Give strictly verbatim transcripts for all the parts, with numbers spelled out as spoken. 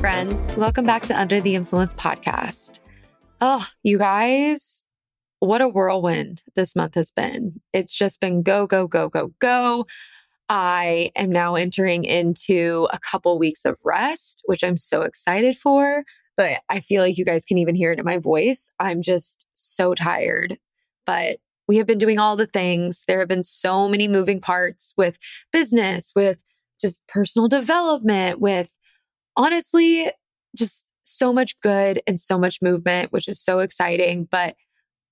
Friends, welcome back to Under the Influence podcast. Oh, you guys, what a whirlwind this month has been. It's just been go, go, go, go, go. I am now entering into a couple weeks of rest, which I'm so excited for, but I feel like you guys can even hear it in my voice. I'm just so tired, but we have been doing all the things. There have been so many moving parts with business, with just personal development, with honestly, just so much good and so much movement, which is so exciting, but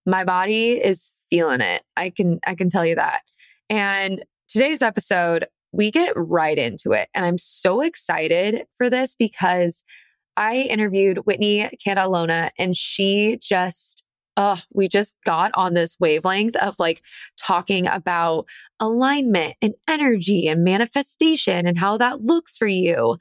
my body is feeling it. I can, I can tell you that. And today's episode, we get right into it. And I'm so excited for this because I interviewed Whitney Catalano and she just, oh, we just got on this wavelength of like talking about alignment and energy and manifestation and how that looks for you.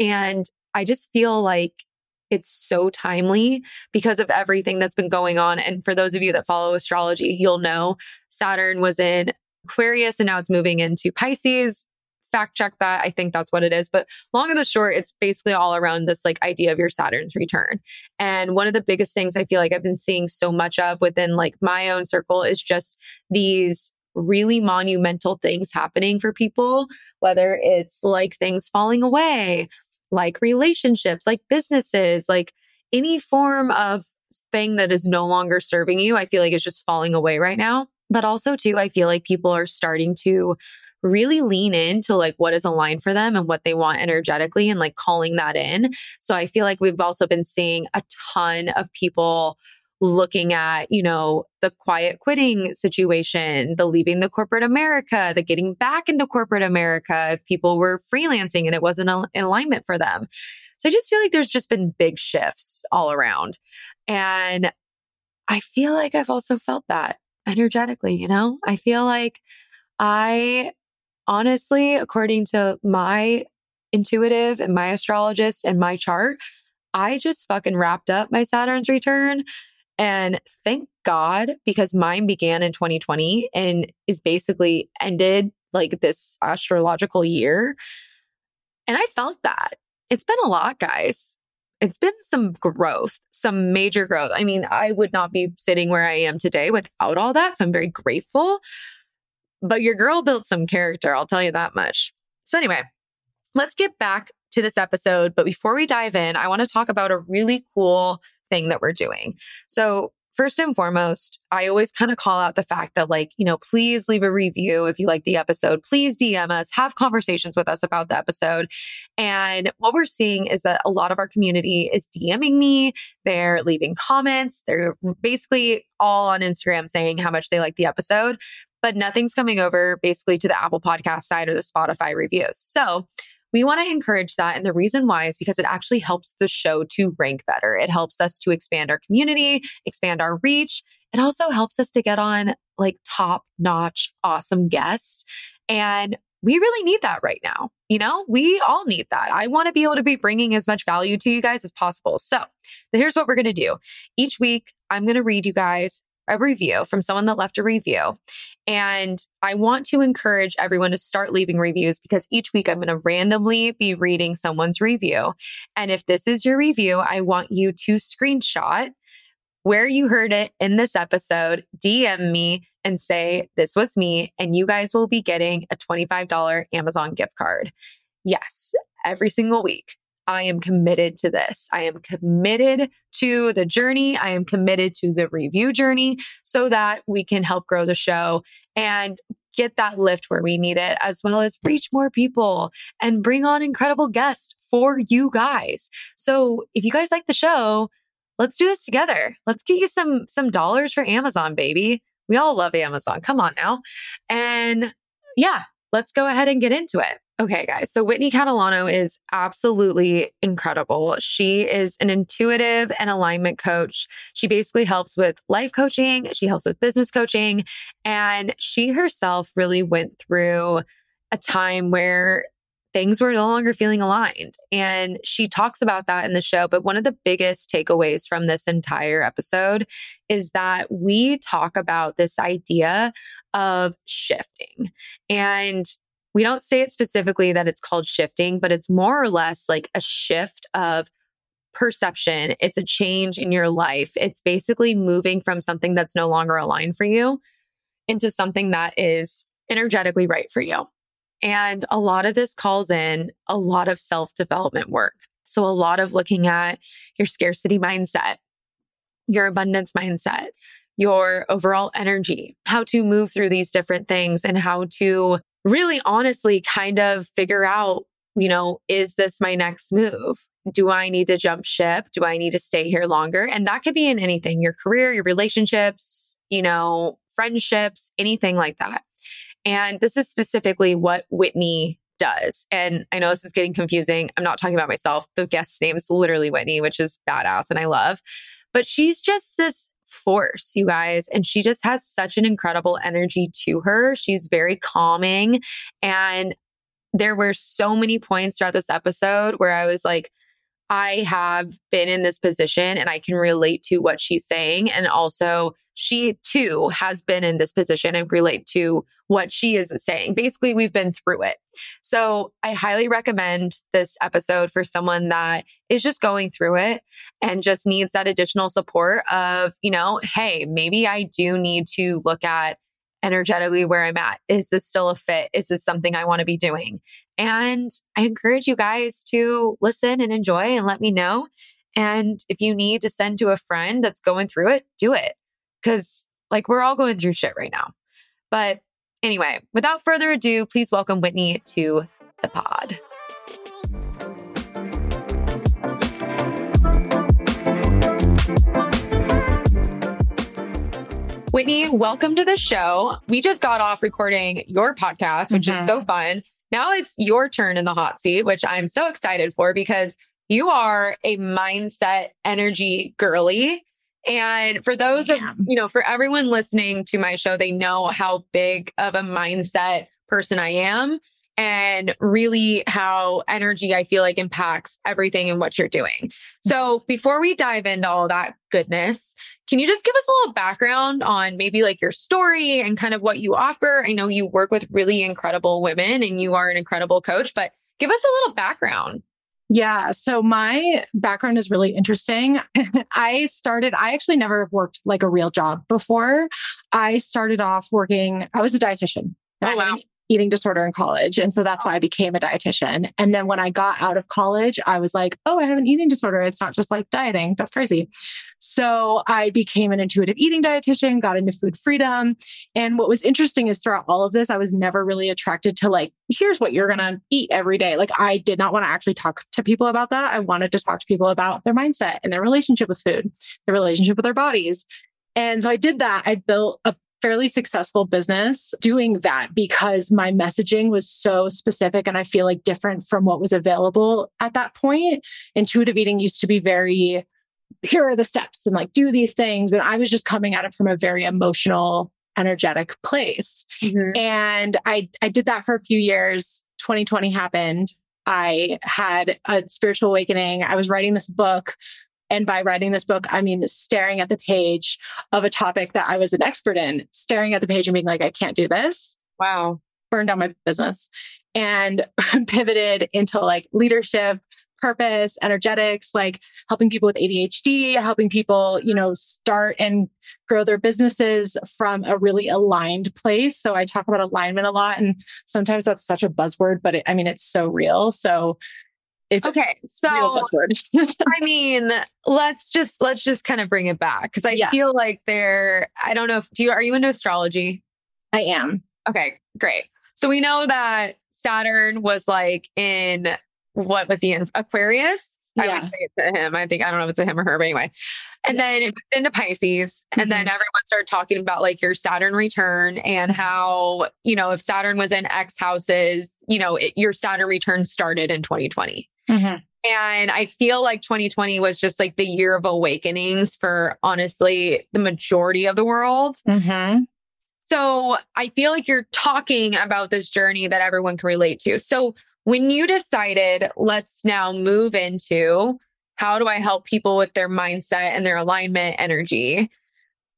And I just feel like it's so timely because of everything that's been going on. And for those of you that follow astrology, you'll know Saturn was in Aquarius and now it's moving into Pisces. Fact check that. I think that's what it is. But long and the short, it's basically all around this like idea of your Saturn's return. And one of the biggest things I feel like I've been seeing so much of within like my own circle is just these really monumental things happening for people, whether it's like things falling away, like relationships, like businesses, like any form of thing that is no longer serving you. I feel like it's just falling away right now. But also too, I feel like people are starting to really lean into like what is aligned for them and what they want energetically and like calling that in. So I feel like we've also been seeing a ton of people looking at, you know, the quiet quitting situation, the leaving the corporate America, the getting back into corporate America if people were freelancing and it wasn't al- in alignment for them. So I just feel like there's just been big shifts all around. And I feel like I've also felt that energetically, you know? I feel like I honestly, according to my intuitive and my astrologist and my chart, I just fucking wrapped up my Saturn's return. And thank God, because mine began in twenty twenty and is basically ended like this astrological year. And I felt that. It's been a lot, guys. It's been some growth, some major growth. I mean, I would not be sitting where I am today without all that. So I'm very grateful. But your girl built some character, I'll tell you that much. So anyway, let's get back to this episode. But before we dive in, I want to talk about a really cool thing that we're doing. So first and foremost, I always kind of call out the fact that like, you know, please leave a review if you like the episode, please D M us, have conversations with us about the episode. And what we're seeing is that a lot of our community is DMing me, they're leaving comments, they're basically all on Instagram saying how much they like the episode, but nothing's coming over basically to the Apple Podcast side or the Spotify reviews. So we want to encourage that. And the reason why is because it actually helps the show to rank better. It helps us to expand our community, expand our reach. It also helps us to get on like top-notch, awesome guests. And we really need that right now. You know, we all need that. I want to be able to be bringing as much value to you guys as possible. So here's what we're going to do. Each week, I'm going to read you guys a review from someone that left a review. And I want to encourage everyone to start leaving reviews because each week I'm going to randomly be reading someone's review. And if this is your review, I want you to screenshot where you heard it in this episode, D M me and say, this was me. And you guys will be getting a twenty-five dollars Amazon gift card. Yes, every single week. I am committed to this. I am committed to the journey. I am committed to the review journey so that we can help grow the show and get that lift where we need it, as well as reach more people and bring on incredible guests for you guys. So if you guys like the show, let's do this together. Let's get you some, some dollars for Amazon, baby. We all love Amazon. Come on now. And yeah, let's go ahead and get into it. Okay, guys. So Whitney Catalano is absolutely incredible. She is an intuitive and alignment coach. She basically helps with life coaching. She helps with business coaching. And she herself really went through a time where things were no longer feeling aligned. And she talks about that in the show. But one of the biggest takeaways from this entire episode is that we talk about this idea of shifting. And we don't say it specifically that it's called shifting, but it's more or less like a shift of perception. It's a change in your life. It's basically moving from something that's no longer aligned for you into something that is energetically right for you. And a lot of this calls in a lot of self-development work. So a lot of looking at your scarcity mindset, your abundance mindset, your overall energy, how to move through these different things and how to really honestly kind of figure out, you know, is this my next move? Do I need to jump ship? Do I need to stay here longer? And that could be in anything, your career, your relationships, you know, friendships, anything like that. And this is specifically what Whitney does. And I know this is getting confusing. I'm not talking about myself. The guest's name is literally Whitney, which is badass and I love. But she's just this force, you guys. And she just has such an incredible energy to her. She's very calming. And there were so many points throughout this episode where I was like, I have been in this position and I can relate to what she's saying. And also she too has been in this position and relate to what she is saying. Basically, we've been through it. So I highly recommend this episode for someone that is just going through it and just needs that additional support of, you know, hey, maybe I do need to look at energetically where I'm at. Is this still a fit? Is this something I want to be doing? And I encourage you guys to listen and enjoy and let me know. And if you need to send to a friend that's going through it, do it. Because like we're all going through shit right now. But anyway, without further ado, please welcome Whitney to the pod. Whitney, welcome to the show. We just got off recording your podcast, which mm-hmm. is so fun. Now it's your turn in the hot seat, which I'm so excited for because you are a mindset energy girly. And for those yeah. of, you know, for everyone listening to my show, they know how big of a mindset person I am and really how energy I feel like impacts everything and what you're doing. So before we dive into all that goodness, can you just give us a little background on maybe like your story and kind of what you offer? I know you work with really incredible women and you are an incredible coach, but give us a little background. Yeah. So my background is really interesting. I started, I actually never worked like a real job before. I started off working, I was a dietitian. Oh, wow. Eating disorder in college. And so that's why I became a dietitian. And then when I got out of college, I was like, oh, I have an eating disorder. It's not just like dieting. That's crazy. So I became an intuitive eating dietitian, got into food freedom. And what was interesting is throughout all of this, I was never really attracted to like, here's what you're going to eat every day. Like I did not want to actually talk to people about that. I wanted to talk to people about their mindset and their relationship with food, their relationship with their bodies. And so I did that. I built a fairly successful business doing that because my messaging was so specific and I feel like different from what was available at that point. Intuitive eating used to be very, here are the steps and like do these things. And I was just coming at it from a very emotional, energetic place. Mm-hmm. And I, I did that for a few years. twenty twenty happened. I had a spiritual awakening. I was writing this book. And by writing this book, I mean, staring at the page of a topic that I was an expert in, staring at the page and being like, I can't do this. Wow. Burned down my business and pivoted into like leadership, purpose, energetics, like helping people with A D H D, helping people, you know, start and grow their businesses from a really aligned place. So I talk about alignment a lot. And sometimes that's such a buzzword, but it, I mean, it's so real. So It's okay. So I mean, let's just, let's just kind of bring it back. Cause I yeah. feel like there, I don't know if do you, are you into astrology? I am. Okay, great. So we know that Saturn was like in, what was he in? Aquarius. I yeah. always say it to him. I think, I don't know if it's a him or her, but anyway. And yes. then it went into Pisces. Mm-hmm. And then everyone started talking about like your Saturn return and how, you know, if Saturn was in X houses, you know, it, your Saturn return started in twenty twenty. Mm-hmm. And I feel like twenty twenty was just like the year of awakenings for honestly, the majority of the world. Mm-hmm. So I feel like you're talking about this journey that everyone can relate to. So when you decided, let's now move into how do I help people with their mindset and their alignment energy?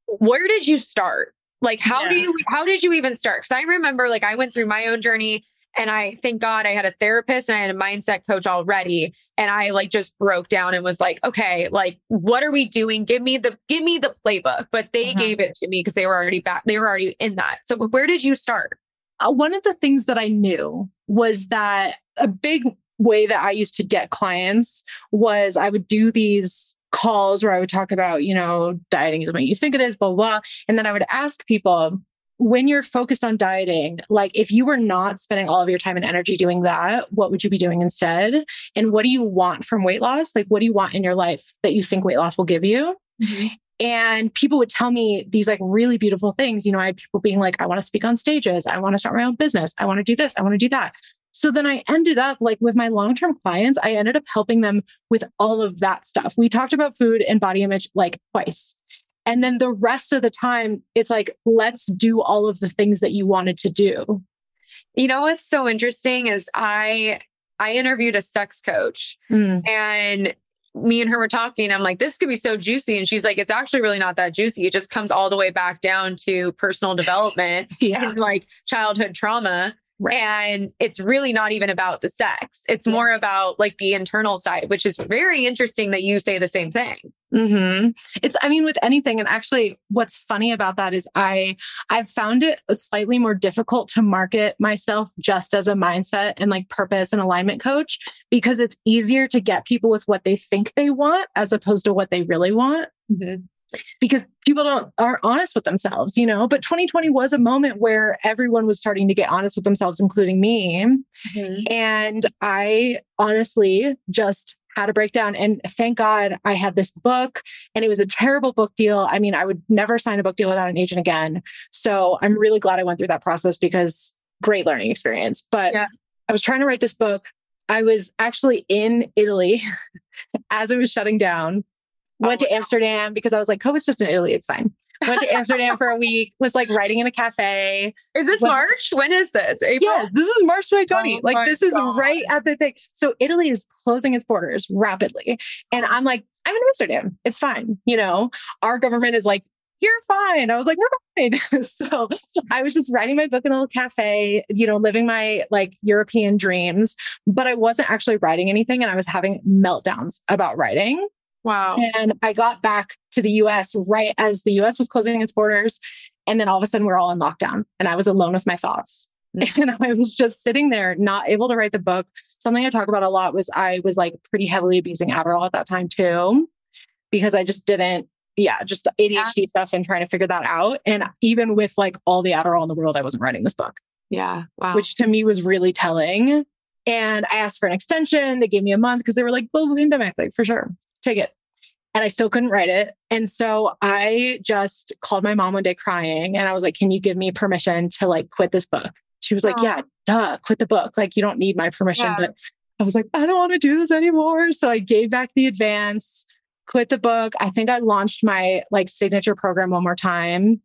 Where did you start? Like, how yeah. do you, how did you even start? Because I remember like I went through my own journey and I, thank God I had a therapist and I had a mindset coach already. And I like just broke down and was like, okay, like, what are we doing? Give me the, give me the playbook, but they mm-hmm. gave it to me because they were already back. They were already in that. So where did you start? Uh, one of the things that I knew was that a big way that I used to get clients was I would do these calls where I would talk about, you know, dieting is what you think it is, blah, blah. And then I would ask people, when you're focused on dieting, like if you were not spending all of your time and energy doing that, what would you be doing instead? And what do you want from weight loss? Like, what do you want in your life that you think weight loss will give you? Mm-hmm. And people would tell me these like really beautiful things. You know, I had people being like, I want to speak on stages. I want to start my own business. I want to do this. I want to do that. So then I ended up like with my long-term clients, I ended up helping them with all of that stuff. We talked about food and body image like twice. And then the rest of the time, it's like, let's do all of the things that you wanted to do. You know, what's so interesting is I, I interviewed a sex coach mm. and me and her were talking. I'm like, this could be so juicy. And she's like, it's actually really not that juicy. It just comes all the way back down to personal development yeah. and like childhood trauma. Right. And it's really not even about the sex. It's yeah. more about like the internal side, which is very interesting that you say the same thing. Mm-hmm. It's, I mean, with anything. And actually what's funny about that is I, I've found it slightly more difficult to market myself just as a mindset and like purpose and alignment coach, because it's easier to get people with what they think they want as opposed to what they really want. Mm-hmm. Because people don't aren't honest with themselves, you know, but twenty twenty was a moment where everyone was starting to get honest with themselves, including me. Mm-hmm. And I honestly just had a breakdown. And thank God I had this book, and it was a terrible book deal. I mean, I would never sign a book deal without an agent again. So I'm really glad I went through that process, because great learning experience. But yeah. I was trying to write this book. I was actually in Italy as it was shutting down. Went oh, to Amsterdam because I was like, COVID's just in Italy. It's fine. Went to Amsterdam for a week, was like writing in a cafe. Is this was, March? When is this? April? Yeah, this is March twenty twenty. Oh, like this is God. Right at the thing. So Italy is closing its borders rapidly. And I'm like, I'm in Amsterdam. It's fine. You know, our government is like, you're fine. I was like, we're fine. So I was just writing my book in a little cafe, you know, living my like European dreams, but I wasn't actually writing anything. And I was having meltdowns about writing. Wow. And I got back to the U S right as the U S was closing its borders. And then all of a sudden we're all in lockdown and I was alone with my thoughts. Mm-hmm. And I was just sitting there, not able to write the book. Something I talk about a lot was I was like pretty heavily abusing Adderall at that time too, because I just didn't, yeah, just A D H D yeah. stuff and trying to figure that out. And even with like all the Adderall in the world, I wasn't writing this book. Yeah. Wow. Which to me was really telling. And I asked for an extension. They gave me a month because they were like global pandemic, like for sure. Take it. And I still couldn't write it. And so I just called my mom one day crying. And I was like, can you give me permission to like quit this book? She was like, oh. yeah, duh, quit the book. Like, you don't need my permission. Yeah. But I was like, I don't want to do this anymore. So I gave back the advance, quit the book. I think I launched my like signature program one more time.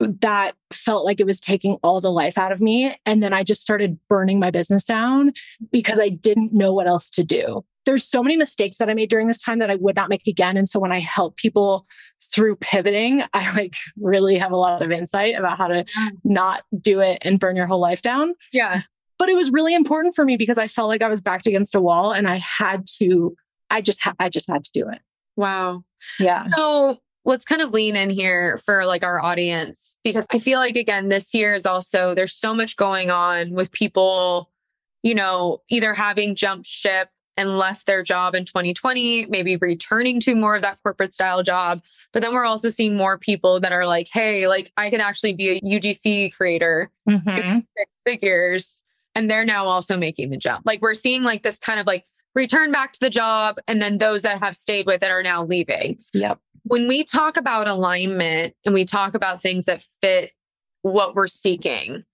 That felt like it was taking all the life out of me. And then I just started burning my business down because I didn't know what else to do. There's so many mistakes that I made during this time that I would not make again. And so when I help people through pivoting, I like really have a lot of insight about how to not do it and burn your whole life down. Yeah. But it was really important for me because I felt like I was backed against a wall and I had to, I just, ha- I just had to do it. Wow. Yeah. So let's kind of lean in here for like our audience, because I feel like, again, this year is also, there's so much going on with people, you know, either having jumped ship and left their job in twenty twenty, maybe returning to more of that corporate style job. But then we're also seeing more people that are like, hey, like I can actually be a U G C creator, mm-hmm. six figures. And they're now also making the jump. Like we're seeing like this kind of like return back to the job, and then those that have stayed with it are now leaving. Yep. When we talk about alignment and we talk about things that fit what we're seeking,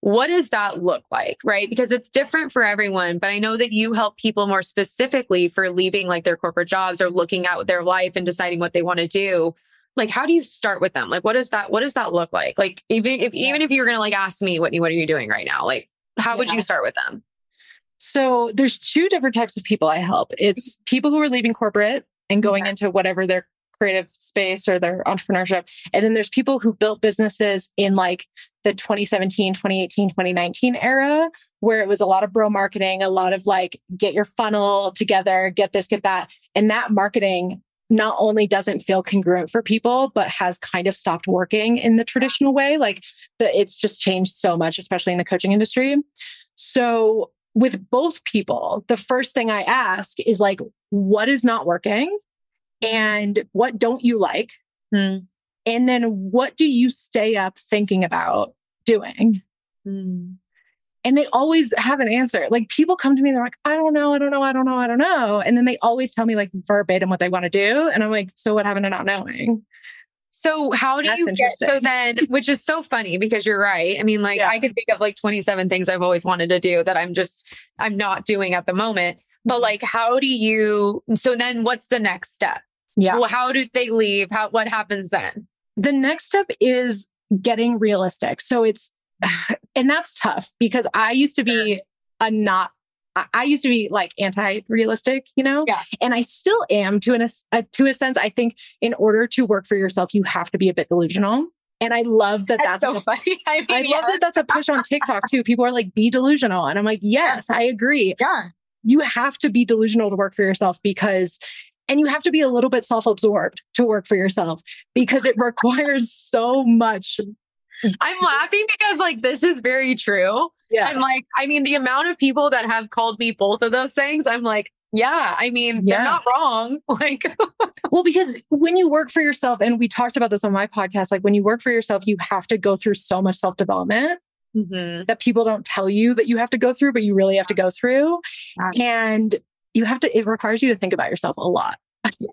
what does that look like, right? Because it's different for everyone, but I know that you help people more specifically for leaving like their corporate jobs or looking at their life and deciding what they want to do. Like, how do you start with them? Like, what does that, what does that look like? Like, even if, yeah. even if you were going to like, ask me, Whitney, what are you doing right now? Like, how yeah. would you start with them? So there's two different types of people I help. It's people who are leaving corporate and going yeah. into whatever their creative space or their entrepreneurship. And then there's people who built businesses in like the twenty seventeen, twenty eighteen, twenty nineteen era, where it was a lot of bro marketing, a lot of like, get your funnel together, get this, get that. And that marketing not only doesn't feel congruent for people, but has kind of stopped working in the traditional way. Like the, it's just changed so much, especially in the coaching industry. So with both people, the first thing I ask is like, what is not working? And what don't you like? Mm. And then what do you stay up thinking about doing? Mm. And they always have an answer. Like people come to me, they're like, I don't know, I don't know, I don't know, I don't know. And then they always tell me like verbatim what they want to do. And I'm like, so what happened to not knowing? So how do That's you get, so then, which is so funny because you're right. I mean, like yeah. I could think of like twenty-seven things I've always wanted to do that I'm just, I'm not doing at the moment. But like, how do you, so then what's the next step? Yeah. Well, how do they leave? How, what happens then? The next step is getting realistic. So it's, and that's tough because I used to be a not, I used to be like anti-realistic, you know, yeah. and I still am to an, a, to a sense. I think in order to work for yourself, you have to be a bit delusional. And I love that that's, that's so a, funny. I, mean, I yes. love that that's a push on TikTok too. People are like, be delusional. And I'm like, yes, yeah. I agree. Yeah. You have to be delusional to work for yourself because, and you have to be a little bit self-absorbed to work for yourself because it requires so much. I'm laughing because like, this is very true. Yeah. I'm like, I mean, the amount of people that have called me both of those things, I'm like, yeah, I mean, yeah. they're not wrong. Like, well, because when you work for yourself, and we talked about this on my podcast, like when you work for yourself, you have to go through so much self-development. Mm-hmm. That people don't tell you that you have to go through, but you really have to go through. Yeah. And you have to, it requires you to think about yourself a lot.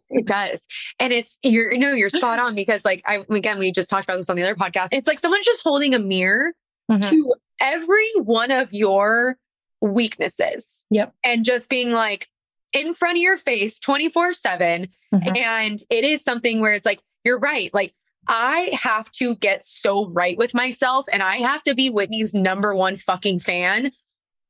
It does. And it's, you're, you know, you're spot on because like, I, again, we just talked about this on the other podcast. It's like someone's just holding a mirror mm-hmm. to every one of your weaknesses. Yep. And just being like in front of your face twenty-four seven. Mm-hmm. And it is something where it's like, you're right. Like, I have to get so right with myself and I have to be Whitney's number one fucking fan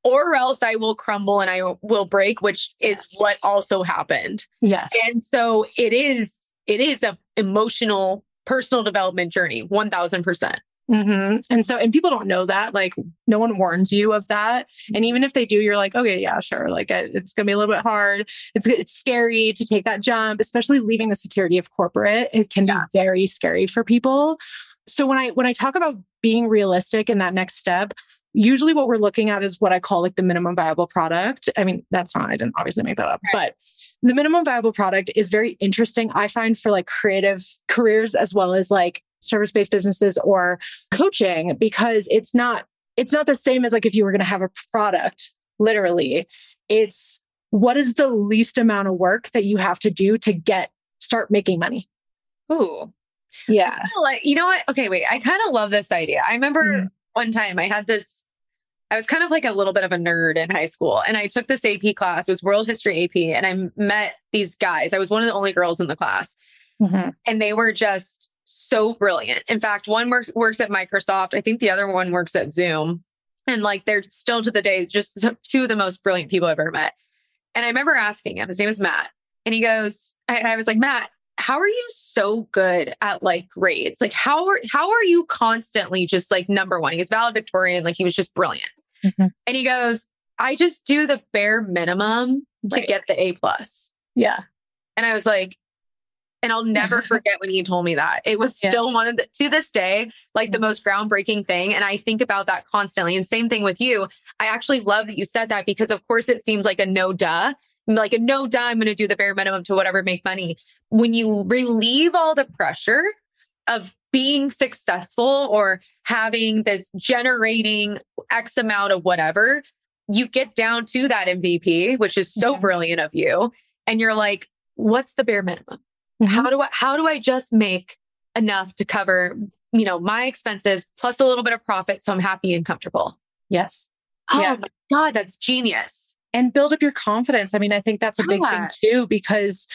or else I will crumble and I will break, which is yes. what also happened. Yes. And so it is, it is an emotional personal development journey, one thousand percent. Mm-hmm. And so, and people don't know that, like no one warns you of that. And even if they do, you're like, okay, yeah, sure. Like it's going to be a little bit hard. It's it's scary to take that jump, especially leaving the security of corporate. It can yeah. be very scary for people. So when I, when I talk about being realistic in that next step, usually what we're looking at is what I call like the minimum viable product. I mean, that's not, I didn't obviously make that up, right. but the minimum viable product is very interesting. I find for like creative careers as well as like service-based businesses or coaching, because it's not, it's not the same as like, if you were going to have a product, literally it's what is the least amount of work that you have to do to get, start making money. Ooh. Yeah. Like, you know what? Okay, wait, I kind of love this idea. I remember mm-hmm. one time I had this, I was kind of like a little bit of a nerd in high school and I took this A P class, it was world history A P. And I met these guys. I was one of the only girls in the class mm-hmm. and they were just so brilliant. In fact, one works, works at Microsoft. I think the other one works at Zoom. And like, they're still to the day, just two of the most brilliant people I've ever met. And I remember asking him, his name is Matt. And he goes, I, I was like, Matt, how are you so good at like grades? Like, how are, how are you constantly just like number one? He was valedictorian. Like he was just brilliant. Mm-hmm. And he goes, I just do the bare minimum right. to get the A plus. Yeah. And I was like, and I'll never forget when he told me that. It was still yeah. one of the, to this day, like the most groundbreaking thing. And I think about that constantly. And same thing with you. I actually love that you said that because of course it seems like a no duh, like a no duh, I'm going to do the bare minimum to whatever, make money. When you relieve all the pressure of being successful or having this generating X amount of whatever, you get down to that M V P, which is so yeah. brilliant of you. And you're like, what's the bare minimum? Mm-hmm. How do I, how do I just make enough to cover, you know, my expenses plus a little bit of profit, so I'm happy and comfortable? Yes. Oh yeah. my God, that's genius. And build up your confidence. I mean, I think that's a big yeah. thing too, because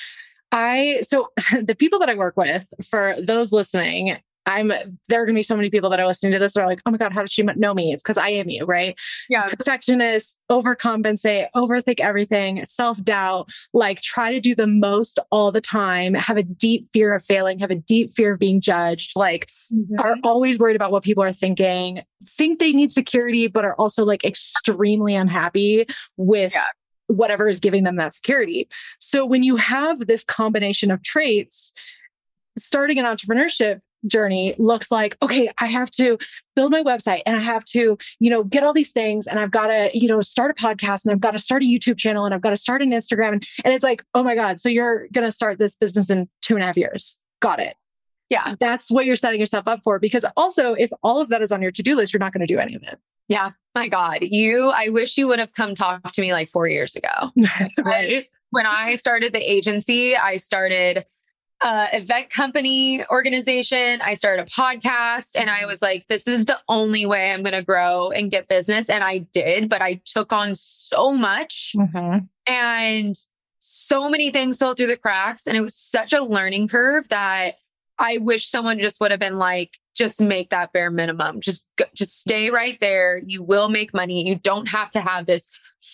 I, so the people that I work with, for those listening, I'm, there are going to be so many people that are listening to this that are like, oh my God, how did she know me? It's because I am you, right? Yeah. Perfectionist, overcompensate, overthink everything, self-doubt, like try to do the most all the time, have a deep fear of failing, have a deep fear of being judged, like mm-hmm. are always worried about what people are thinking, think they need security, but are also like extremely unhappy with yeah. whatever is giving them that security. So when you have this combination of traits, starting an entrepreneurship journey looks like, okay, I have to build my website and I have to, you know, get all these things. And I've got to, you know, start a podcast and I've got to start a YouTube channel and I've got to start an Instagram. And, and it's like, oh my God, so you're going to start this business in two and a half years. Got it. Yeah. That's what you're setting yourself up for. Because also if all of that is on your to-do list, you're not going to do any of it. Yeah. My God, you, I wish you would have come talk to me like four years ago. Right? When I started the agency, I started Uh, event company organization. I started a podcast and I was like, this is the only way I'm going to grow and get business. And I did, but I took on so much mm-hmm. and so many things fell through the cracks. And it was such a learning curve that I wish someone just would have been like, just make that bare minimum. Just, just stay right there. You will make money. You don't have to have this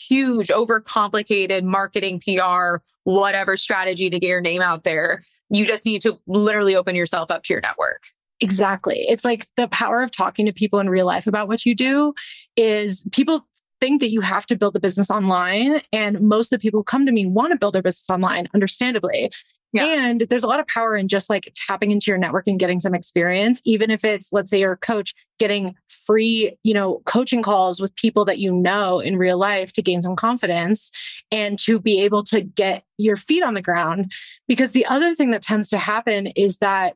huge, overcomplicated marketing, P R, whatever strategy to get your name out there. You just need to literally open yourself up to your network. Exactly. It's like the power of talking to people in real life about what you do is people think that you have to build a business online. And most of the people who come to me want to build their business online, understandably. Yeah. And there's a lot of power in just like tapping into your network and getting some experience, even if it's, let's say you're a coach, getting free, you know, coaching calls with people that you know in real life to gain some confidence and to be able to get your feet on the ground. Because the other thing that tends to happen is that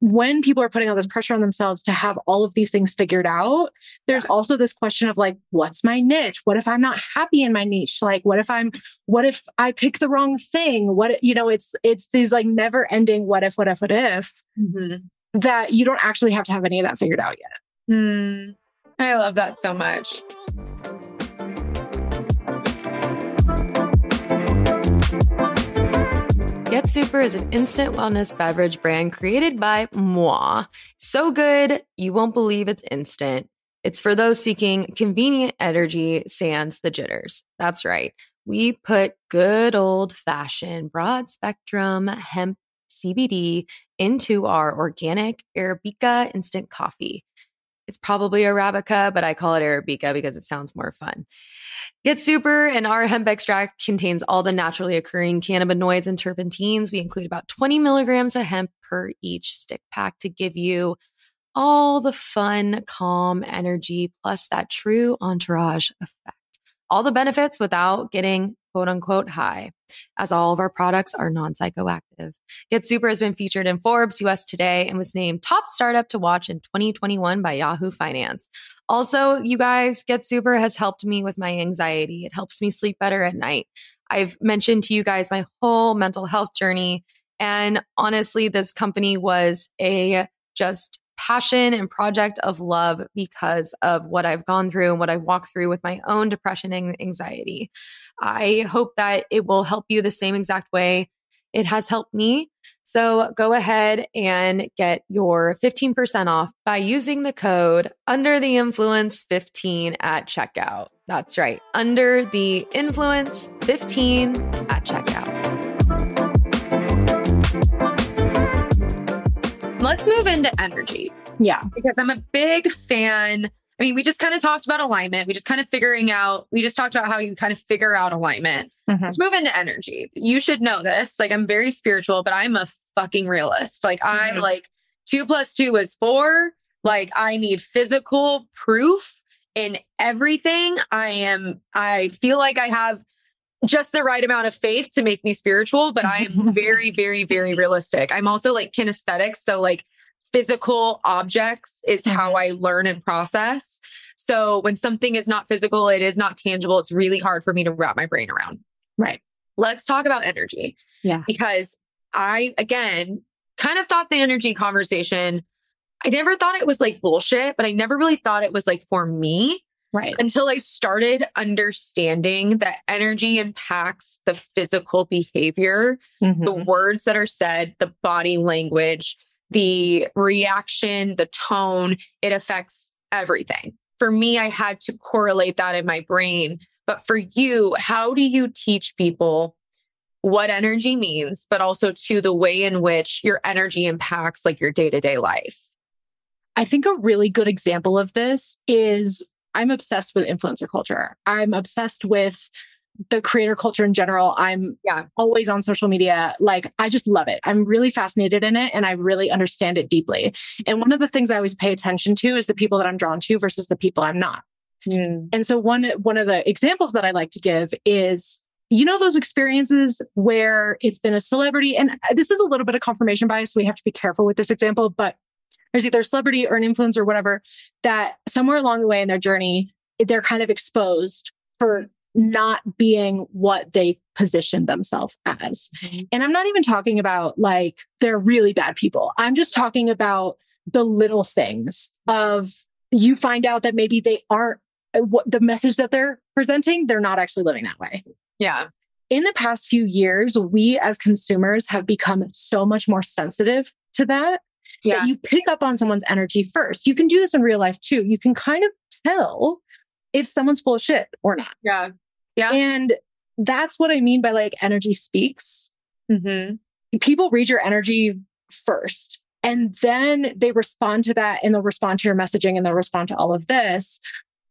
when people are putting all this pressure on themselves to have all of these things figured out, there's yeah. also this question of like, what's my niche? What if I'm not happy in my niche? Like, what if I'm, what if I pick the wrong thing? What, you know, it's, it's these like never ending, what if, what if, what if mm-hmm. that you don't actually have to have any of that figured out yet. Mm, I love that so much. Get Super is an instant wellness beverage brand created by moi. So good, you won't believe it's instant. It's for those seeking convenient energy sans the jitters. That's right. We put good old-fashioned broad-spectrum hemp C B D into our organic Arabica instant coffee. It's probably Arabica, but I call it Arabica because it sounds more fun. Get Super and our hemp extract contains all the naturally occurring cannabinoids and terpenes. We include about twenty milligrams of hemp per each stick pack to give you all the fun, calm energy, plus that true entourage effect. All the benefits without getting quote unquote high, as all of our products are non-psychoactive. Get Super has been featured in Forbes, U S Today, and was named top startup to watch in twenty twenty-one by Yahoo Finance. Also, you guys, Get Super has helped me with my anxiety. It helps me sleep better at night. I've mentioned to you guys my whole mental health journey. And honestly, this company was a just passion and project of love because of what I've gone through and what I've walked through with my own depression and anxiety. I hope that it will help you the same exact way it has helped me. So go ahead and get your fifteen percent off by using the code under the influence fifteen at checkout. That's right. Under the influence fifteen at checkout. Let's move into energy. Yeah. Because I'm a big fan. I mean, we just kind of talked about alignment. We just kind of figuring out, we just talked about how you kind of figure out alignment. Mm-hmm. Let's move into energy. You should know this. Like, I'm very spiritual, but I'm a fucking realist. Like mm-hmm. I like two plus two is four. Like, I need physical proof in everything. I am, I feel like I have just the right amount of faith to make me spiritual, but I am very, very, very realistic. I'm also like kinesthetic. So like physical objects is how I learn and process. So when something is not physical, it is not tangible. It's really hard for me to wrap my brain around. Right. Let's talk about energy. Yeah. Because I, again, kind of thought the energy conversation, I never thought it was like bullshit, but I never really thought it was like for me. Right. Until I started understanding that energy impacts the physical behavior, mm-hmm. the words that are said, the body language, the reaction, the tone, it affects everything. For me, I had to correlate that in my brain. But for you, how do you teach people what energy means, but also to the way in which your energy impacts like your day-to-day life? I think a really good example of this is I'm obsessed with influencer culture. I'm obsessed with the creator culture in general. I'm yeah. always on social media. Like, I just love it. I'm really fascinated in it and I really understand it deeply. And one of the things I always pay attention to is the people that I'm drawn to versus the people I'm not. Mm. And so one, one of the examples that I like to give is, you know, those experiences where it's been a celebrity, and this is a little bit of confirmation bias, so we have to be careful with this example, but there's either a celebrity or an influencer or whatever, that somewhere along the way in their journey, they're kind of exposed for not being what they position themselves as. And I'm not even talking about like, they're really bad people. I'm just talking about the little things of, you find out that maybe they aren't, what the message that they're presenting, they're not actually living that way. Yeah. In the past few years, we as consumers have become so much more sensitive to that. Yeah. That you pick up on someone's energy first. You can do this in real life too. You can kind of tell if someone's full of shit or not. Yeah. Yeah. And that's what I mean by like energy speaks. Mm-hmm. People read your energy first and then they respond to that, and they'll respond to your messaging, and they'll respond to all of this.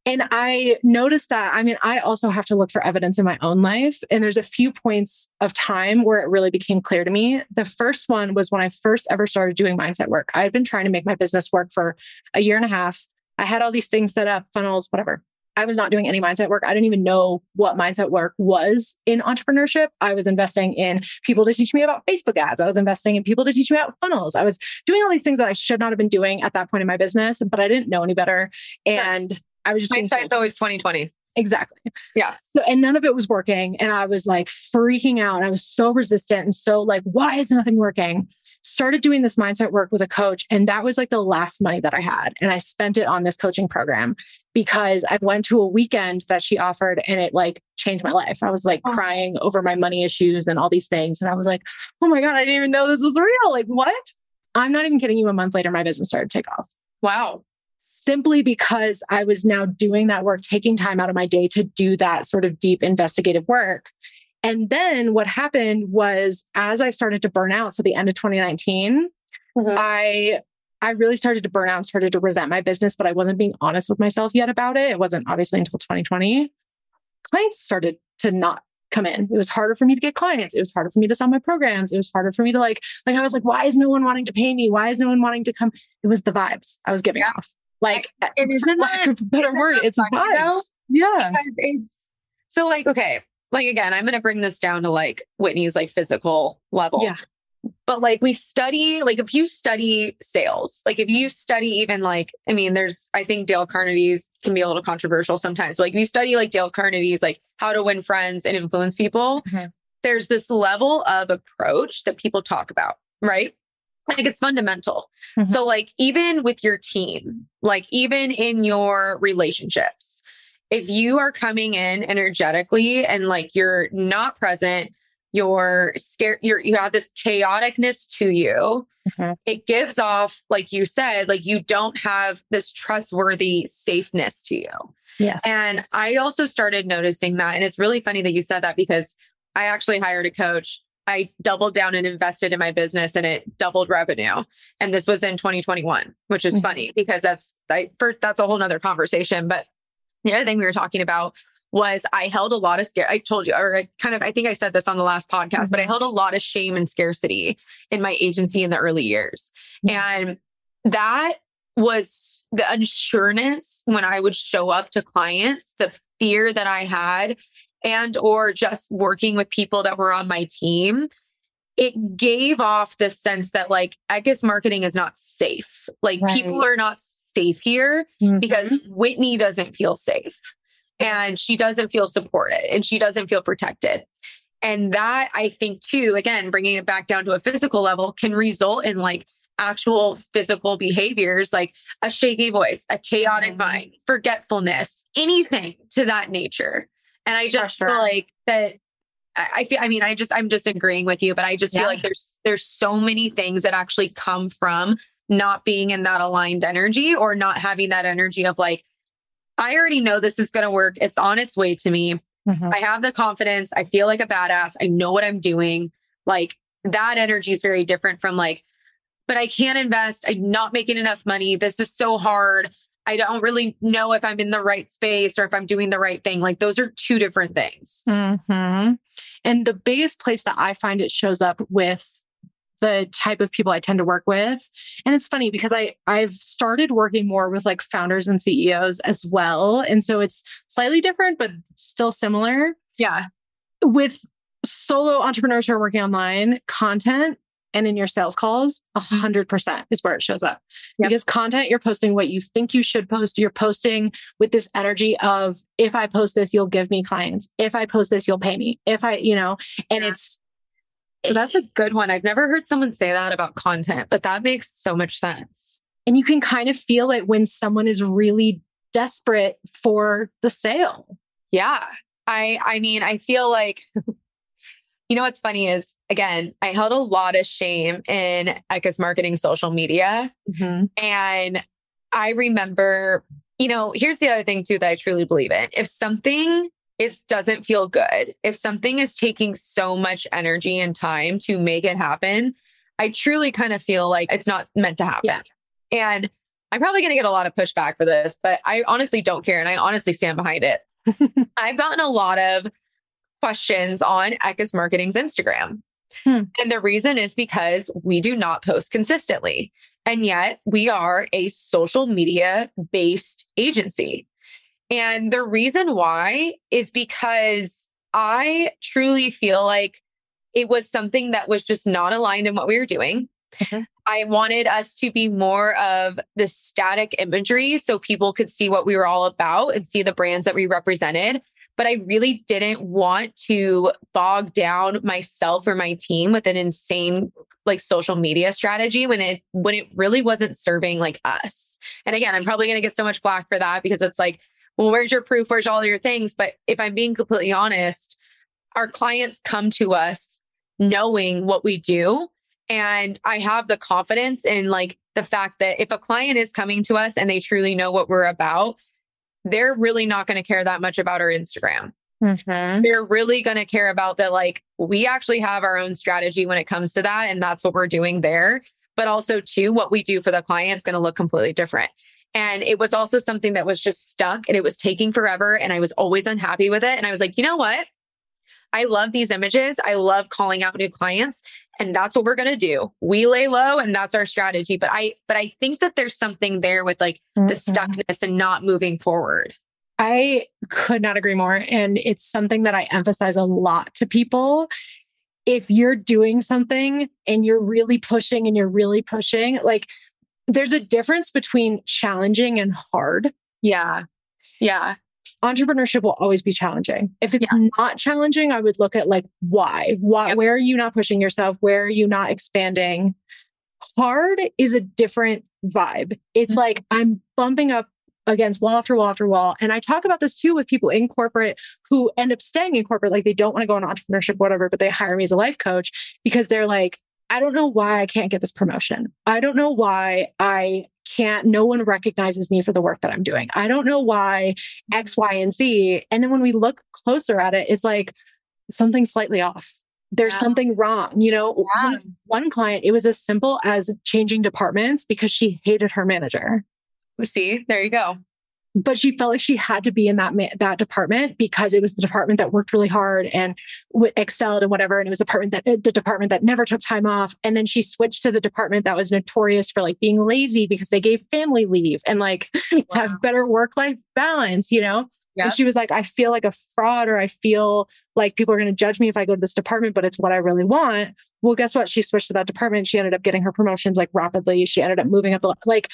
And I noticed that, I mean, I also have to look for evidence in my own life. And there's a few points of time where it really became clear to me. The first one was when I first ever started doing mindset work. I had been trying to make my business work for a year and a half. I had all these things set up, funnels, whatever. I was not doing any mindset work. I didn't even know what mindset work was in entrepreneurship. I was investing in people to teach me about Facebook ads. I was investing in people to teach me about funnels. I was doing all these things that I should not have been doing at that point in my business, but I didn't know any better. And yeah. I was just hindsight's always twenty twenty. Exactly. Yeah. So, and none of it was working. And I was like freaking out. And I was so resistant. And so like, why is nothing working? Started doing this mindset work with a coach. And that was like the last money that I had. And I spent it on this coaching program because I went to a weekend that she offered and it like changed my life. I was like oh. crying over my money issues and all these things. And I was like, oh my God, I didn't even know this was real. Like what? I'm not even kidding you. A month later, my business started to take off. Wow. Simply because I was now doing that work, taking time out of my day to do that sort of deep investigative work. And then what happened was, as I started to burn out, so the end of twenty nineteen, mm-hmm. I I really started to burn out and started to resent my business, but I wasn't being honest with myself yet about it. It wasn't obviously until twenty twenty. Clients started to not come in. It was harder for me to get clients. It was harder for me to sell my programs. It was harder for me to like, like I was like, why is no one wanting to pay me? Why is no one wanting to come? It was the vibes I was giving yeah. off. Like, it isn't that, a better isn't word. It's vibes. Yeah. Because it's so like, okay, like again, I'm going to bring this down to like Whitney's like physical level. Yeah. But like we study, like if you study sales, like if you study even like, I mean, there's, I think Dale Carnegie's can be a little controversial sometimes. But like if you study like Dale Carnegie's, like how to win friends and influence people. Mm-hmm. There's this level of approach that people talk about, right? Like it's fundamental. Mm-hmm. So like, even with your team, like even in your relationships, if you are coming in energetically and like, you're not present, you're scared, you're, you have this chaoticness to you. Mm-hmm. It gives off, like you said, like you don't have this trustworthy safeness to you. Yes. And I also started noticing that. And it's really funny that you said that because I actually hired a coach. I doubled down and invested in my business and it doubled revenue. And this was in twenty twenty-one, which is mm-hmm. funny because that's, I, for, that's a whole nother conversation. But the other thing we were talking about was I held a lot of scare. I told you, or I kind of, I think I said this on the last podcast, mm-hmm. but I held a lot of shame and scarcity in my agency in the early years. Mm-hmm. And that was the unsureness when I would show up to clients, the fear that I had, and or just working with people that were on my team, it gave off this sense that like Eka's Marketing is not safe. Like right. people are not safe here mm-hmm. because Whitney doesn't feel safe and she doesn't feel supported and she doesn't feel protected. And that, I think too, again, bringing it back down to a physical level, can result in like actual physical behaviors, like a shaky voice, a chaotic mm-hmm. mind, forgetfulness, anything to that nature. And I just sure. feel like that I feel, I mean, I just, I'm just agreeing with you, but I just yeah. feel like there's, there's so many things that actually come from not being in that aligned energy or not having that energy of like, I already know this is going to work. It's on its way to me. Mm-hmm. I have the confidence. I feel like a badass. I know what I'm doing. Like that energy is very different from like, but I can't invest. I'm not making enough money. This is so hard. I don't really know if I'm in the right space or if I'm doing the right thing. Like those are two different things. Mm-hmm. And the biggest place that I find it shows up with the type of people I tend to work with. And it's funny because I, I've started working more with like founders and C E Os as well. And so it's slightly different, but still similar. Yeah. With solo entrepreneurs who are working online, content and in your sales calls, a hundred percent is where it shows up. Yep. Because content, you're posting what you think you should post. You're posting with this energy of, if I post this, you'll give me clients. If I post this, you'll pay me. If I, you know, and yeah. it's, So that's a good one. I've never heard someone say that about content, but that makes so much sense. And you can kind of feel it when someone is really desperate for the sale. Yeah. I, I mean, I feel like, you know, what's funny is, again, I held a lot of shame in Eka's Marketing social media. Mm-hmm. And I remember, you know, here's the other thing too, that I truly believe in. If something It doesn't feel good. If something is taking so much energy and time to make it happen, I truly kind of feel like it's not meant to happen. Yeah. And I'm probably going to get a lot of pushback for this, but I honestly don't care. And I honestly stand behind it. I've gotten a lot of questions on Eka's Marketing's Instagram. Hmm. And the reason is because we do not post consistently. And yet we are a social media based agency. And the reason why is because I truly feel like it was something that was just not aligned in what we were doing. Mm-hmm. I wanted us to be more of the static imagery so people could see what we were all about and see the brands that we represented. But I really didn't want to bog down myself or my team with an insane like social media strategy when it when it really wasn't serving like us. And again, I'm probably going to get so much flack for that because it's like, well, where's your proof? Where's all your things? But if I'm being completely honest, our clients come to us knowing what we do. And I have the confidence in like the fact that if a client is coming to us and they truly know what we're about, they're really not going to care that much about our Instagram. Mm-hmm. They're really going to care about that. Like we actually have our own strategy when it comes to that. And that's what we're doing there. But also too, what we do for the client is going to look completely different. And it was also something that was just stuck and it was taking forever. And I was always unhappy with it. And I was like, you know what? I love these images. I love calling out new clients. And that's what we're going to do. We lay low and that's our strategy. But I, but I think that there's something there with like mm-hmm. the stuckness and not moving forward. I could not agree more. And it's something that I emphasize a lot to people. If you're doing something and you're really pushing and you're really pushing, like there's a difference between challenging and hard. Yeah. Yeah. Entrepreneurship will always be challenging. If it's yeah. not challenging, I would look at like, why, why, yep. where are you not pushing yourself? Where are you not expanding? Hard is a different vibe. It's mm-hmm. like, I'm bumping up against wall after wall after wall. And I talk about this too, with people in corporate who end up staying in corporate. Like they don't want to go into entrepreneurship, whatever, but they hire me as a life coach because they're like, I don't know why I can't get this promotion. I don't know why I can't, no one recognizes me for the work that I'm doing. I don't know why X, Y, and Z. And then when we look closer at it, it's like something slightly off. There's yeah. something wrong. You know, yeah. one, one client, it was as simple as changing departments because she hated her manager. See, there you go. But she felt like she had to be in that ma- that department because it was the department that worked really hard and w- excelled and whatever. And it was the department that the department that never took time off. And then she switched to the department that was notorious for like being lazy because they gave family leave and like wow. have better work-life balance, you know? Yep. And she was like, I feel like a fraud, or I feel like people are going to judge me if I go to this department, but it's what I really want. Well, guess what? She switched to that department. She ended up getting her promotions like rapidly. She ended up moving up the like.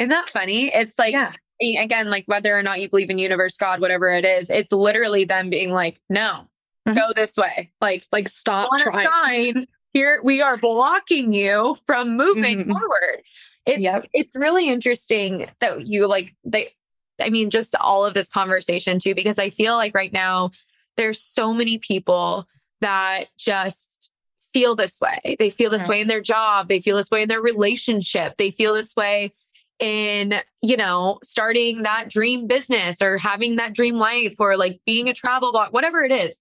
Isn't that funny? It's like, yeah. Again, like whether or not you believe in universe, God, whatever it is, it's literally them being like, no, mm-hmm. go this way. Like, like stop trying. Sign, here we are blocking you from moving mm-hmm. forward. It's, yep. it's really interesting that you like, they, I mean, just all of this conversation too, because I feel like right now there's so many people that just feel this way. They feel this right. way in their job. They feel this way in their relationship. They feel this way in, you know, starting that dream business or having that dream life or like being a travel blog, whatever it is.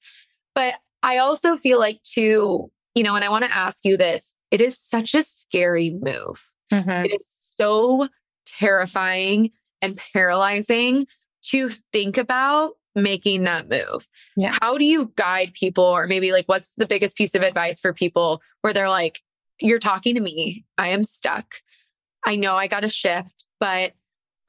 But I also feel like too, you know, and I want to ask you this, it is such a scary move. Mm-hmm. It is so terrifying and paralyzing to think about making that move. Yeah. How do you guide people, or maybe like, what's the biggest piece of advice for people where they're like, you're talking to me, I am stuck. I know I got to shift, but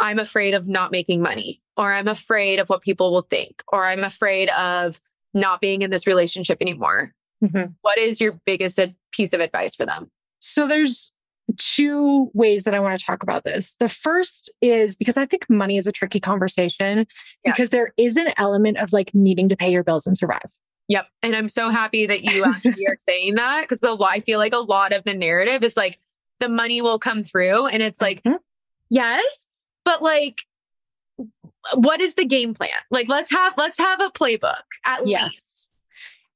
I'm afraid of not making money, or I'm afraid of what people will think, or I'm afraid of not being in this relationship anymore. Mm-hmm. What is your biggest piece of advice for them? So there's two ways that I want to talk about this. The first is because I think money is a tricky conversation yeah. because there is an element of like needing to pay your bills and survive. Yep. And I'm so happy that you actually are saying that, because the I feel like a lot of the narrative is like, the money will come through. And it's like, mm-hmm. yes, but like, what is the game plan? Like, let's have, let's have a playbook at yes. least.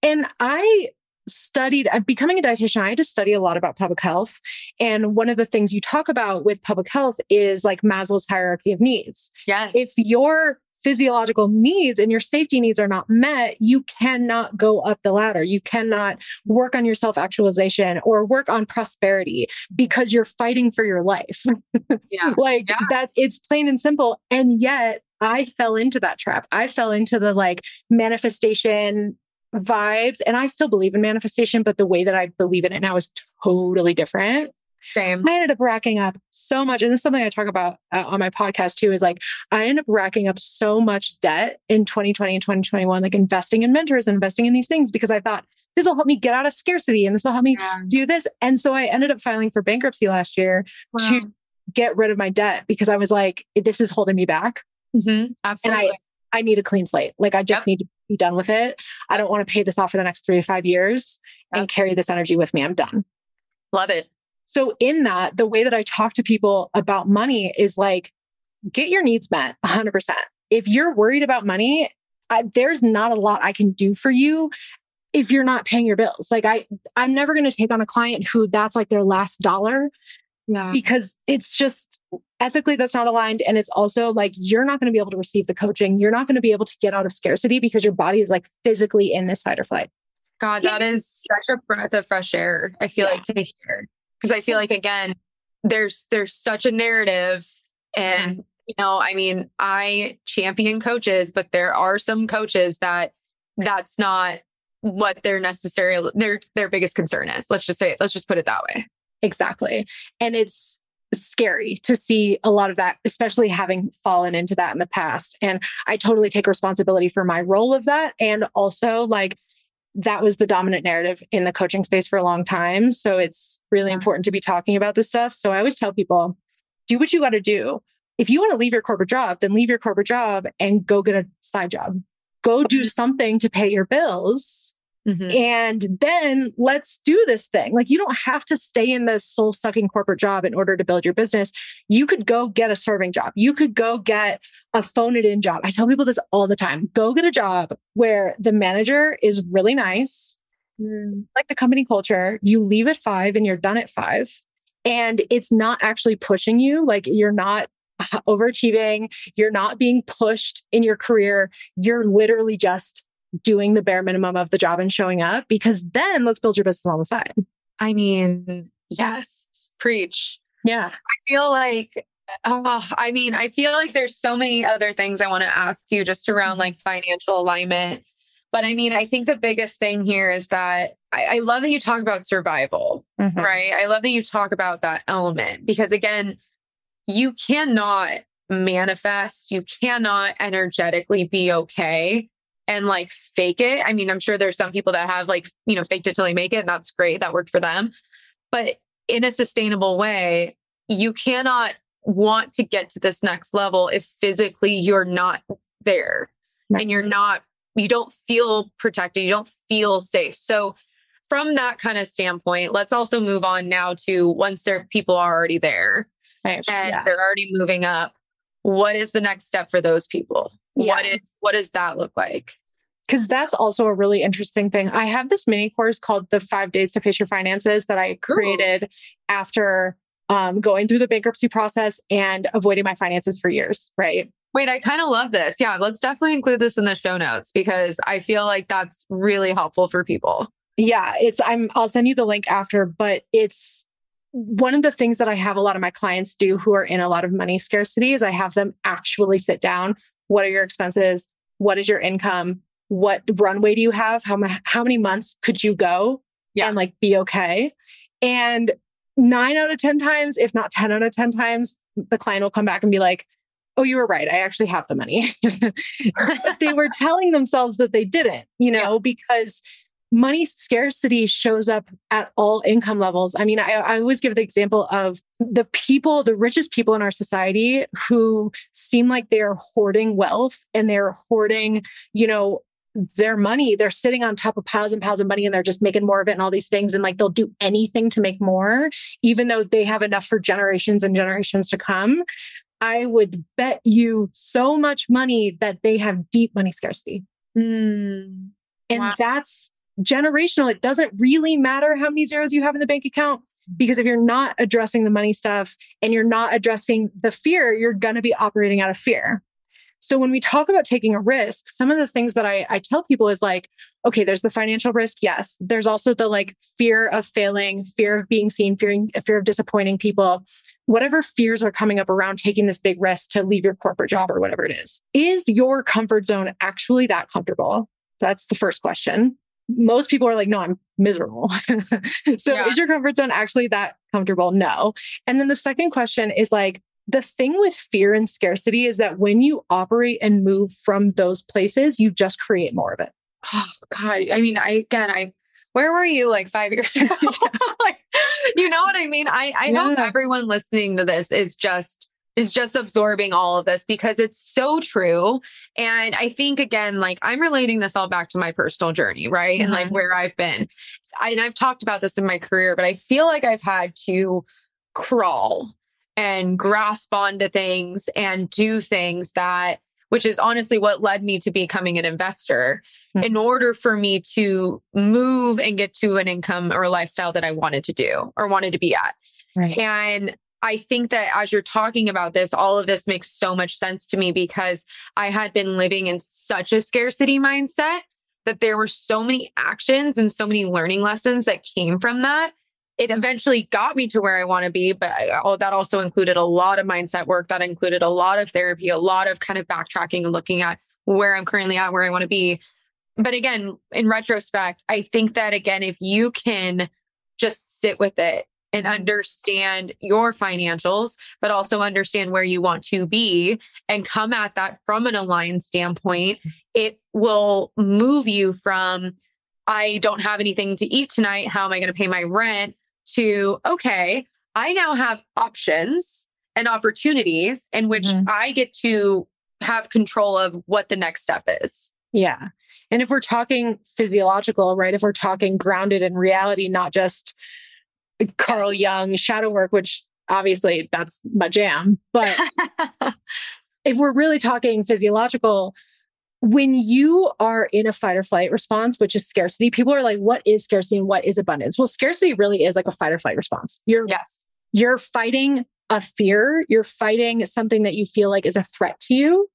And I studied, I'm becoming a dietitian. I had to study a lot about public health. And one of the things you talk about with public health is like Maslow's hierarchy of needs. Yes. If your physiological needs and your safety needs are not met, you cannot go up the ladder. You cannot work on your self-actualization or work on prosperity because you're fighting for your life. Yeah. Like yeah. that, it's plain and simple. And yet I fell into that trap. I fell into the like manifestation vibes, and I still believe in manifestation, but the way that I believe in it now is totally different. Same. I ended up racking up so much. And this is something I talk about uh, on my podcast too, is like, I ended up racking up so much debt in twenty twenty and twenty twenty-one, like investing in mentors and investing in these things, because I thought this will help me get out of scarcity and this will help me yeah. do this. And so I ended up filing for bankruptcy last year wow. to get rid of my debt, because I was like, this is holding me back. Mm-hmm. Absolutely. And I, I need a clean slate. Like I just yep. need to be done with it. I don't want to pay this off for the next three to five years yep. and carry this energy with me. I'm done. Love it. So in that, the way that I talk to people about money is like, get your needs met one hundred percent. If you're worried about money, I, there's not a lot I can do for you if you're not paying your bills. Like I, I'm never going to take on a client who that's like their last dollar yeah. because it's just ethically that's not aligned. And it's also like, you're not going to be able to receive the coaching. You're not going to be able to get out of scarcity because your body is like physically in this fight or flight. God, that is such a breath of fresh air. I feel yeah. like to hear. Because I feel like, again, there's there's such a narrative. And, you know, I mean, I champion coaches, but there are some coaches that that's not what their necessarily their their biggest concern is. Let's just say it. Let's just put it that way. Exactly. And it's scary to see a lot of that, especially having fallen into that in the past. And I totally take responsibility for my role of that. And also like, that was the dominant narrative in the coaching space for a long time. So it's really yeah. important to be talking about this stuff. So I always tell people, do what you got to do. If you want to leave your corporate job, then leave your corporate job and go get a side job. Go do something to pay your bills. Mm-hmm. And then let's do this thing. Like you don't have to stay in the soul sucking corporate job in order to build your business. You could go get a serving job. You could go get a phone it in job. I tell people this all the time. Go get a job where the manager is really nice, mm. like the company culture. You leave at five and you're done at five, and it's not actually pushing you. Like you're not overachieving. You're not being pushed in your career. You're literally just doing the bare minimum of the job and showing up, because then let's build your business on the side. I mean, yes, preach. Yeah. I feel like, oh, I mean, I feel like there's so many other things I want to ask you just around like financial alignment. But I mean, I think the biggest thing here is that I, I love that you talk about survival, mm-hmm. right? I love that you talk about that element, because again, you cannot manifest, you cannot energetically be okay and like fake it. I mean, I'm sure there's some people that have like, you know, faked it till they make it, and that's great. That worked for them. But in a sustainable way, you cannot want to get to this next level if physically you're not there right. and you're not, you don't feel protected, you don't feel safe. So from that kind of standpoint, let's also move on now to once there people are already there right. and yeah. they're already moving up, what is the next step for those people? Yeah. What is, what does that look like? Because that's also a really interesting thing. I have this mini course called the Five Days to Face Your Finances that I created Ooh. after um, going through the bankruptcy process and avoiding my finances for years, right? Wait, I kind of love this. Yeah, let's definitely include this in the show notes because I feel like that's really helpful for people. Yeah, it's. I'm. I'll send you the link after, but it's one of the things that I have a lot of my clients do who are in a lot of money scarcity is I have them actually sit down. What are your expenses? What is your income? What runway do you have? How ma- how many months could you go yeah. and like be okay? And nine out of ten times, if not ten out of ten times, the client will come back and be like, "Oh, you were right. I actually have the money." But they were telling themselves that they didn't, you know, yeah. because money scarcity shows up at all income levels. I mean, I, I always give the example of the people, the richest people in our society who seem like they are hoarding wealth and they're hoarding, you know, their money. They're sitting on top of piles and piles of money and they're just making more of it and all these things. And like, they'll do anything to make more, even though they have enough for generations and generations to come. I would bet you so much money that they have deep money scarcity. Mm, and wow. that's generational. It doesn't really matter how many zeros you have in the bank account, because if you're not addressing the money stuff and you're not addressing the fear, you're going to be operating out of fear. So when we talk about taking a risk, some of the things that I, I tell people is like, okay, there's the financial risk. Yes. There's also the like fear of failing, fear of being seen, fearing, fear of disappointing people, whatever fears are coming up around taking this big risk to leave your corporate job or whatever it is. Is your comfort zone actually that comfortable? That's the first question. Most people are like, no, I'm miserable. So yeah. is your comfort zone actually that comfortable? No. And then the second question is like, the thing with fear and scarcity is that when you operate and move from those places, you just create more of it. Oh God. I mean, I, again, I, where were you like five years ago? Like, you know what I mean? I, I yeah. hope everyone listening to this is just, is just absorbing all of this because it's so true. And I think again, like I'm relating this all back to my personal journey, right? Mm-hmm. And like where I've been, I, and I've talked about this in my career, but I feel like I've had to crawl and grasp onto things and do things that, which is honestly what led me to becoming an investor mm-hmm. in order for me to move and get to an income or a lifestyle that I wanted to do or wanted to be at. Right. And I think that as you're talking about this, all of this makes so much sense to me because I had been living in such a scarcity mindset that there were so many actions and so many learning lessons that came from that. It eventually got me to where I want to be, but I, oh, that also included a lot of mindset work. That included a lot of therapy, a lot of kind of backtracking and looking at where I'm currently at, where I want to be. But again, in retrospect, I think that again, if you can just sit with it and understand your financials, but also understand where you want to be and come at that from an aligned standpoint, it will move you from, I don't have anything to eat tonight. How am I going to pay my rent? To, okay, I now have options and opportunities in which mm-hmm. I get to have control of what the next step is. Yeah. And if we're talking physiological, right? If we're talking grounded in reality, not just Carl Jung shadow work, which obviously that's my jam. But if we're really talking physiological, when you are in a fight or flight response, which is scarcity, people are like, what is scarcity and what is abundance? Well, scarcity really is like a fight or flight response. You're, yes. you're fighting a fear. You're fighting something that you feel like is a threat to you.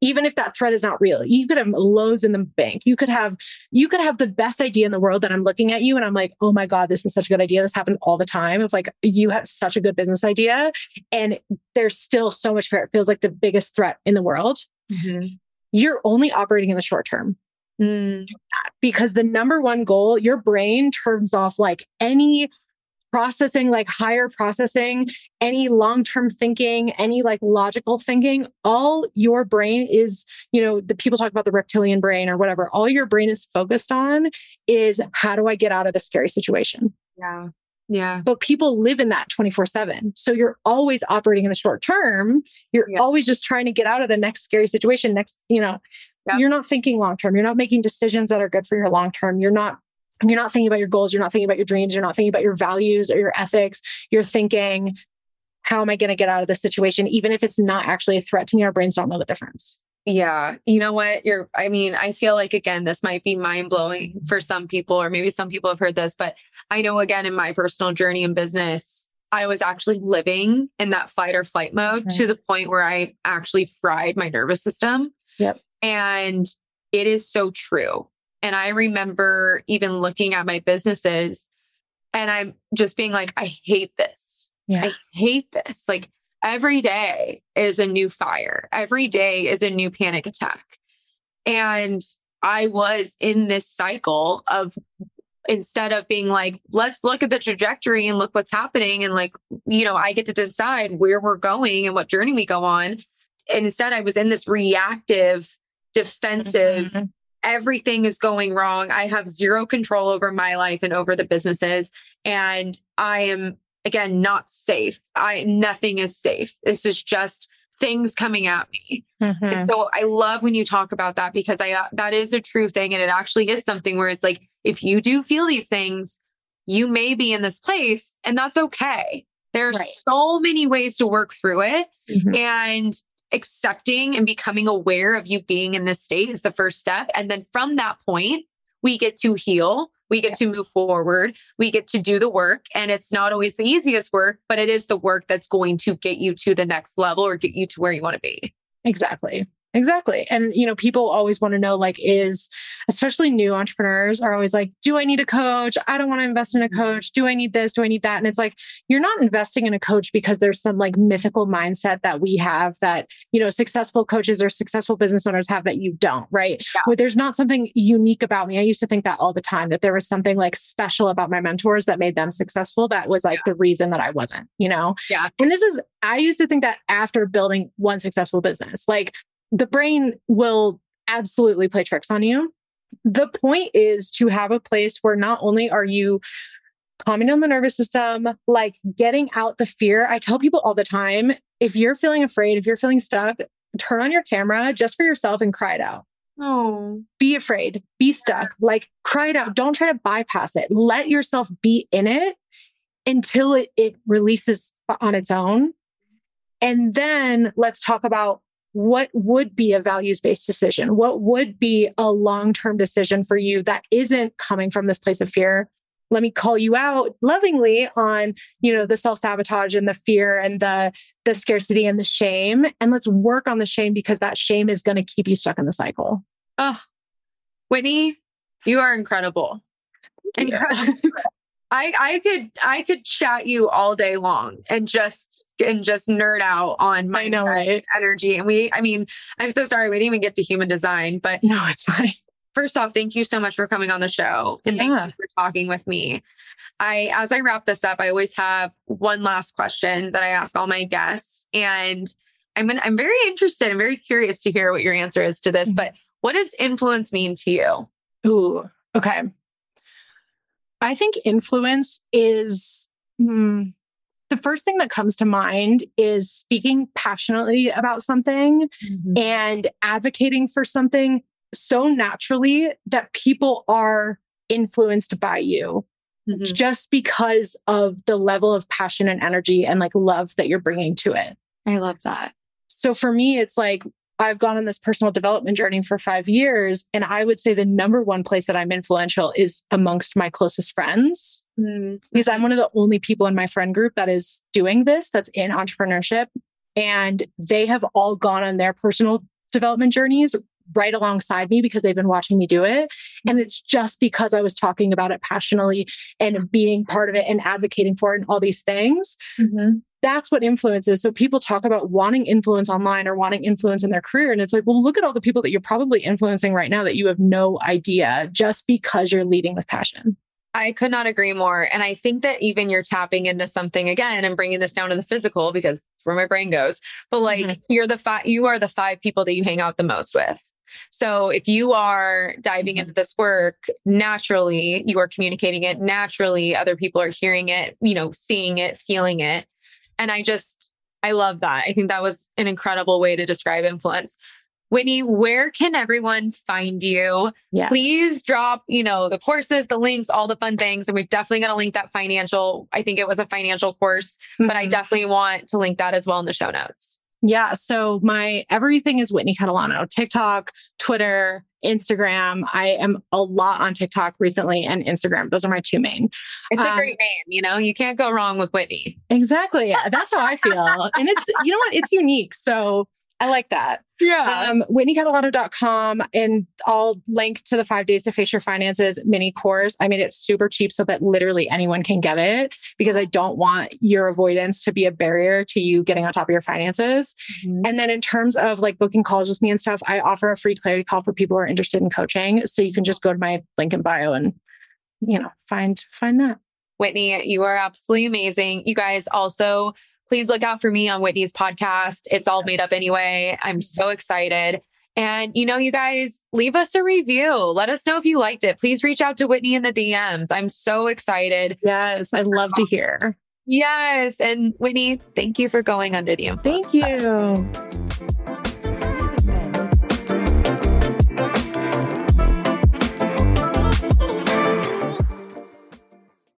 Even if that threat is not real, you could have lows in the bank. You could have, you could have the best idea in the world that I'm looking at you. And I'm like, oh my God, this is such a good idea. This happens all the time. It's like, you have such a good business idea and there's still so much fear. It feels like the biggest threat in the world. Mm-hmm. You're only operating in the short term mm. because the number one goal, your brain turns off like any processing, like higher processing, any long-term thinking, any like logical thinking. All your brain is, you know, the people talk about the reptilian brain or whatever. All your brain is focused on is how do I get out of this scary situation? Yeah. Yeah. But people live in that twenty-four seven. So you're always operating in the short term. You're yeah. always just trying to get out of the next scary situation. Next, you know, yeah. you're not thinking long-term. You're not making decisions that are good for your long-term. You're not, you're not thinking about your goals. You're not thinking about your dreams. You're not thinking about your values or your ethics. You're thinking, how am I going to get out of this situation? Even if it's not actually a threat to me, our brains don't know the difference. Yeah. You know what? You're, I mean, I feel like, again, this might be mind blowing for some people, or maybe some people have heard this, but I know, again, in my personal journey in business, I was actually living in that fight or flight mode okay. to the point where I actually fried my nervous system. Yep. And it is so true. And I remember even looking at my businesses and I'm just being like, I hate this. Yeah. I hate this. Like, every day is a new fire. Every day is a new panic attack. And I was in this cycle of, instead of being like, let's look at the trajectory and look what's happening. And like, you know, I get to decide where we're going and what journey we go on. And instead I was in this reactive, defensive, mm-hmm. everything is going wrong. I have zero control over my life and over the businesses. And I am, again, not safe. I, nothing is safe. This is just things coming at me. Mm-hmm. And so I love when you talk about that, because I, uh, that is a true thing. And it actually is something where it's like, if you do feel these things, you may be in this place, and that's okay. There's right. so many ways to work through it, mm-hmm. and accepting and becoming aware of you being in this state is the first step. And then from that point, we get to heal. We get to move forward. We get to do the work. And it's not always the easiest work, but it is the work that's going to get you to the next level or get you to where you want to be. Exactly. Exactly. And, you know, people always want to know, like, is, especially new entrepreneurs are always like, do I need a coach? I don't want to invest in a coach. Do I need this? Do I need that? And it's like, you're not investing in a coach because there's some like mythical mindset that we have that, you know, successful coaches or successful business owners have that you don't, right? Yeah. Where there's not something unique about me. I used to think that all the time, that there was something like special about my mentors that made them successful. That was like yeah. the reason that I wasn't, you know? Yeah. And this is, I used to think that after building one successful business, like, the brain will absolutely play tricks on you. The point is to have a place where not only are you calming down the nervous system, like getting out the fear. I tell people all the time, if you're feeling afraid, if you're feeling stuck, turn on your camera just for yourself and cry it out. Oh, be afraid, be stuck, like cry it out. Don't try to bypass it. Let yourself be in it until it, it releases on its own. And then let's talk about what would be a values-based decision? What would be a long-term decision for you that isn't coming from this place of fear? Let me call you out lovingly on, you know, the self-sabotage and the fear and the, the scarcity and the shame. And let's work on the shame, because that shame is going to keep you stuck in the cycle. Oh, Whitney, you are incredible. Incredible. I, I could, I could chat you all day long and just, and just nerd out on mindset, I know, right? energy. And we, I mean, I'm so sorry. We didn't even get to human design, but no, it's fine. First off, thank you so much for coming on the show, and yeah. thank you for talking with me. I, as I wrap this up, I always have one last question that I ask all my guests, and I'm gonna, I'm very interested. I'm very curious to hear what your answer is to this, mm-hmm. but what does influence mean to you? Ooh, okay. I think influence is hmm, the first thing that comes to mind is speaking passionately about something mm-hmm. and advocating for something so naturally that people are influenced by you mm-hmm. just because of the level of passion and energy and like love that you're bringing to it. I love that. So for me, it's like, I've gone on this personal development journey for five years. And I would say the number one place that I'm influential is amongst my closest friends, mm-hmm. because I'm one of the only people in my friend group that is doing this, that's in entrepreneurship. And they have all gone on their personal development journeys right alongside me because they've been watching me do it. And it's just because I was talking about it passionately and being part of it and advocating for it and all these things. Mm-hmm. That's what influence is. So people talk about wanting influence online or wanting influence in their career. And it's like, well, look at all the people that you're probably influencing right now that you have no idea, just because you're leading with passion. I could not agree more. And I think that even you're tapping into something again, and bringing this down to the physical because it's where my brain goes, but like mm-hmm. you're the five, you are the five people that you hang out the most with. So if you are diving into this work, naturally, you are communicating it. Naturally, other people are hearing it, you know, seeing it, feeling it. And I just, I love that. I think that was an incredible way to describe influence. Whitney, where can everyone find you? Yeah. Please drop, you know, the courses, the links, all the fun things. And we're definitely going to link that financial. I think it was a financial course, mm-hmm. but I definitely want to link that as well in the show notes. Yeah. So my everything is Whitney Catalano, TikTok, Twitter, Instagram. I am a lot on TikTok recently and Instagram. Those are my two main. It's um, a great name. You know, you can't go wrong with Whitney. Exactly. That's how I feel. And it's, you know what? It's unique. So I like that. Yeah. Um, whitney catalano dot com, and I'll link to the Five Days to Face Your Finances mini course. I made it super cheap so that literally anyone can get it, because I don't want your avoidance to be a barrier to you getting on top of your finances. Mm-hmm. And then in terms of like booking calls with me and stuff, I offer a free clarity call for people who are interested in coaching. So you can just go to my link in bio and, you know, find, find that. Whitney, you are absolutely amazing. You guys also... please look out for me on Whitney's podcast. It's all yes. made up anyway. I'm so excited. And you know, you guys, leave us a review. Let us know if you liked it. Please reach out to Whitney in the D Ms. I'm so excited. Yes. I'd love to hear. Yes. And Whitney, thank you for going under the influence. Thank you.